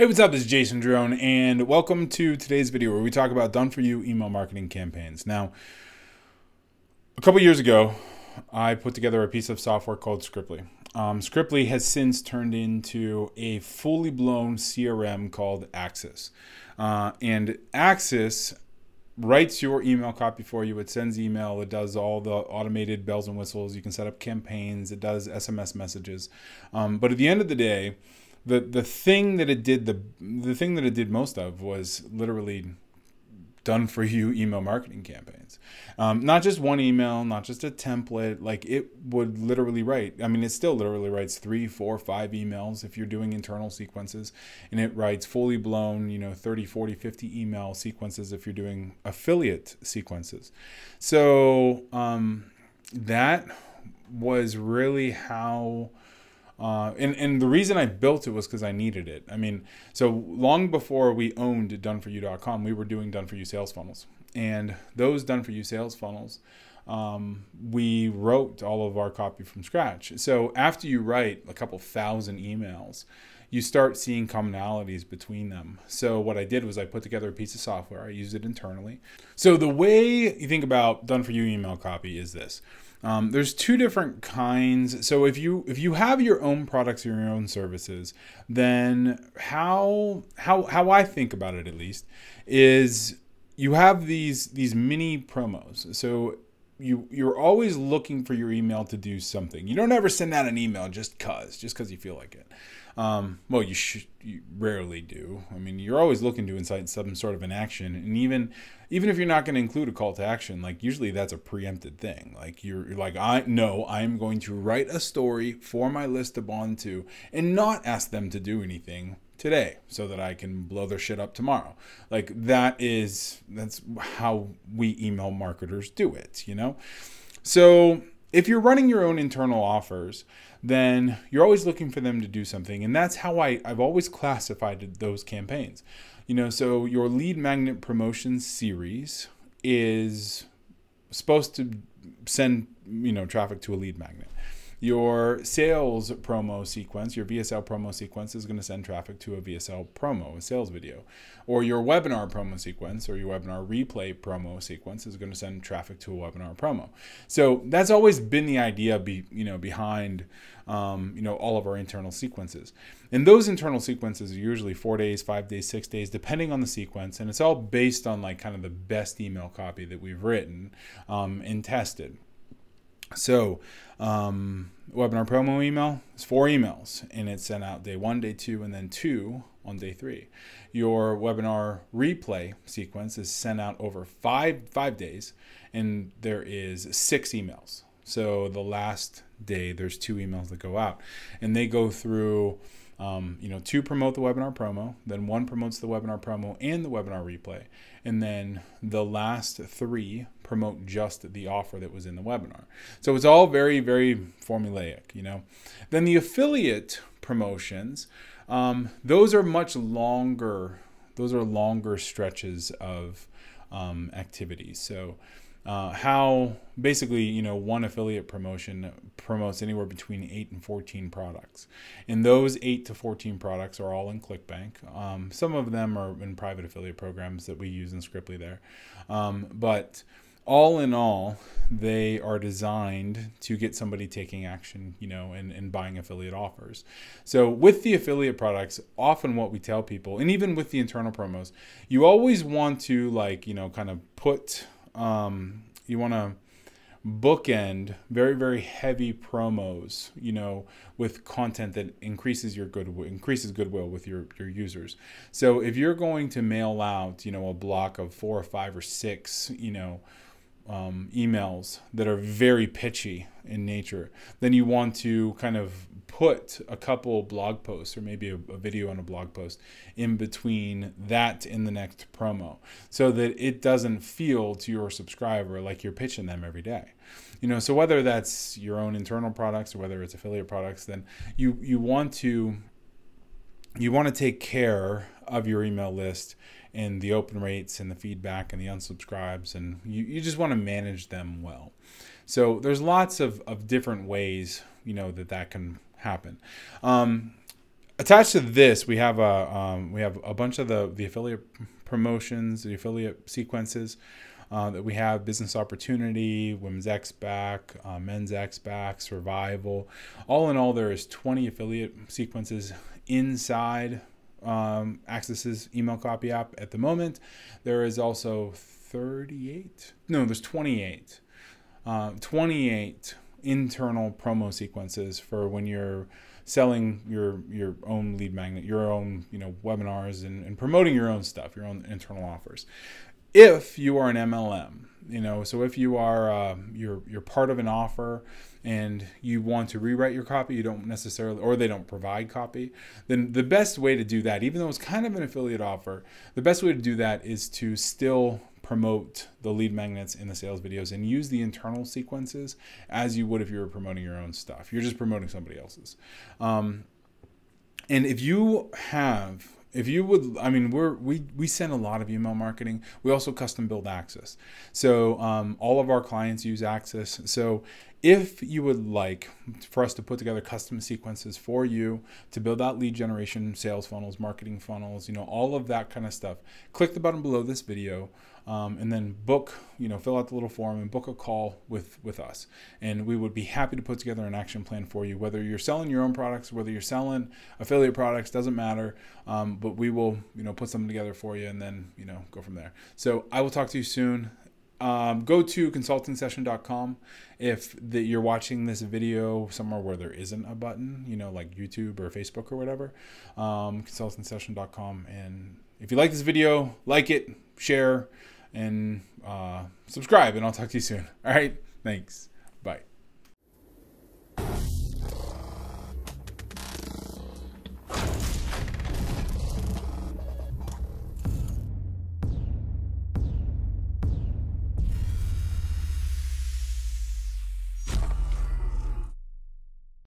Hey, what's up? This is Jason Drone, and welcome to today's video where we talk about done-for-you email marketing campaigns. Now, a couple years ago, I put together a piece of software called Scriptly. Scriptly has since turned into a fully-blown CRM called Axis. And Axis writes your email copy for you. It sends email. It does all the automated bells and whistles. You can set up campaigns. It does SMS messages. But at the end of the day, The thing that it did most of was literally done for you email marketing campaigns. Not just one email, not just a template. Like, it would literally write, I mean, it still literally writes 3, 4, 5 emails if you're doing internal sequences, and it writes fully blown, 30, 40, 50 email sequences if you're doing affiliate sequences. So that was really how. And the reason I built it was because I needed it. I mean, so long before we owned DoneForYou.com, we were doing done-for-you sales funnels. And those done-for-you sales funnels, we wrote all of our copy from scratch. So after you write a couple thousand emails, you start seeing commonalities between them. So what I did was I put together a piece of software. I used it internally. So the way you think about done-for-you email copy is this. There's two different kinds. So if you have your own products or your own services, then how I think about it, at least, is you have these mini promos. So you're always looking for your email to do something. You don't ever send out an email just because you feel like it. Well, you rarely do. I mean, you're always looking to incite some sort of an action. And even if you're not going to include a call to action, like, usually that's a preempted thing. Like, you're like, I'm going to write a story for my list to bond to and not ask them to do anything today so that I can blow their shit up tomorrow. Like, that's how we email marketers do it, So if you're running your own internal offers, then you're always looking for them to do something. And that's how I've always classified those campaigns. So your lead magnet promotion series is supposed to send, traffic to a lead magnet. Your sales promo sequence, your VSL promo sequence, is going to send traffic to a VSL promo, a sales video. Or your webinar promo sequence or your webinar replay promo sequence is going to send traffic to a webinar promo. So that's always been the idea behind all of our internal sequences. And those internal sequences are usually 4 days, 5 days, 6 days, depending on the sequence. And it's all based on kind of the best email copy that we've written and tested. So webinar promo email is 4 emails, and it's sent out day 1, day 2, and then 2 on day 3. Your webinar replay sequence is sent out over five days, and there is 6 emails. So the last day, there's 2 emails that go out, and they go through, 2 promote the webinar promo, then 1 promotes the webinar promo and the webinar replay, and then the last 3 promote just the offer that was in the webinar. So it's all very, very formulaic, Then the affiliate promotions, those are much longer. Those are longer stretches of activity. So how basically, one affiliate promotion promotes anywhere between 8 and 14 products. And those 8 to 14 products are all in ClickBank. Some of them are in private affiliate programs that we use in Scriptly there. But all in all, they are designed to get somebody taking action, and buying affiliate offers. So with the affiliate products, often what we tell people, and even with the internal promos, you always want to you want to bookend very, very heavy promos, with content that increases goodwill with your users. So if you're going to mail out, a block of 4 or 5 or 6, emails that are very pitchy in nature, then you want to kind of put a couple blog posts or maybe a video on a blog post in between that and the next promo, so that it doesn't feel to your subscriber like you're pitching them every day. So whether that's your own internal products or whether it's affiliate products, then you want to take care of your email list and the open rates and the feedback and the unsubscribes, and you just want to manage them well. So there's lots of different ways, that can happen. attached to this, we have a bunch of the affiliate promotions, the affiliate sequences that we have: business opportunity, women's X-Back, men's X-Back, survival. All in all, there is 20 affiliate sequences inside Axis's email copy app at the moment. There is also 28 28 internal promo sequences for when you're selling your own lead magnet, your own, you know, webinars and promoting your own stuff, your own internal offers. If you are an MLM, you know, so if you are you're part of an offer and you want to rewrite your copy, you don't necessarily, or they don't provide copy, then the best way to do that, even though it's kind of an affiliate offer, the best way to do that is to still promote the lead magnets in the sales videos and use the internal sequences as you would if you were promoting your own stuff. You're just promoting somebody else's. And if you have, if you would, I mean, we send a lot of email marketing. We also custom build Axis. So all of our clients use Axis. So if you would like for us to put together custom sequences for you to build out lead generation, sales funnels, marketing funnels, you know, all of that kind of stuff, click the button below this video and then book, you know, fill out the little form and book a call with us. And we would be happy to put together an action plan for you, whether you're selling your own products, whether you're selling affiliate products, doesn't matter. But we will, you know, put something together for you and then, you know, go from there. So I will talk to you soon. Go to consultingsession.com if you're watching this video somewhere where there isn't a button, you know, like YouTube or Facebook or whatever. Consultingsession.com. And if you like this video, like it, share, and subscribe, and I'll talk to you soon. All right, thanks.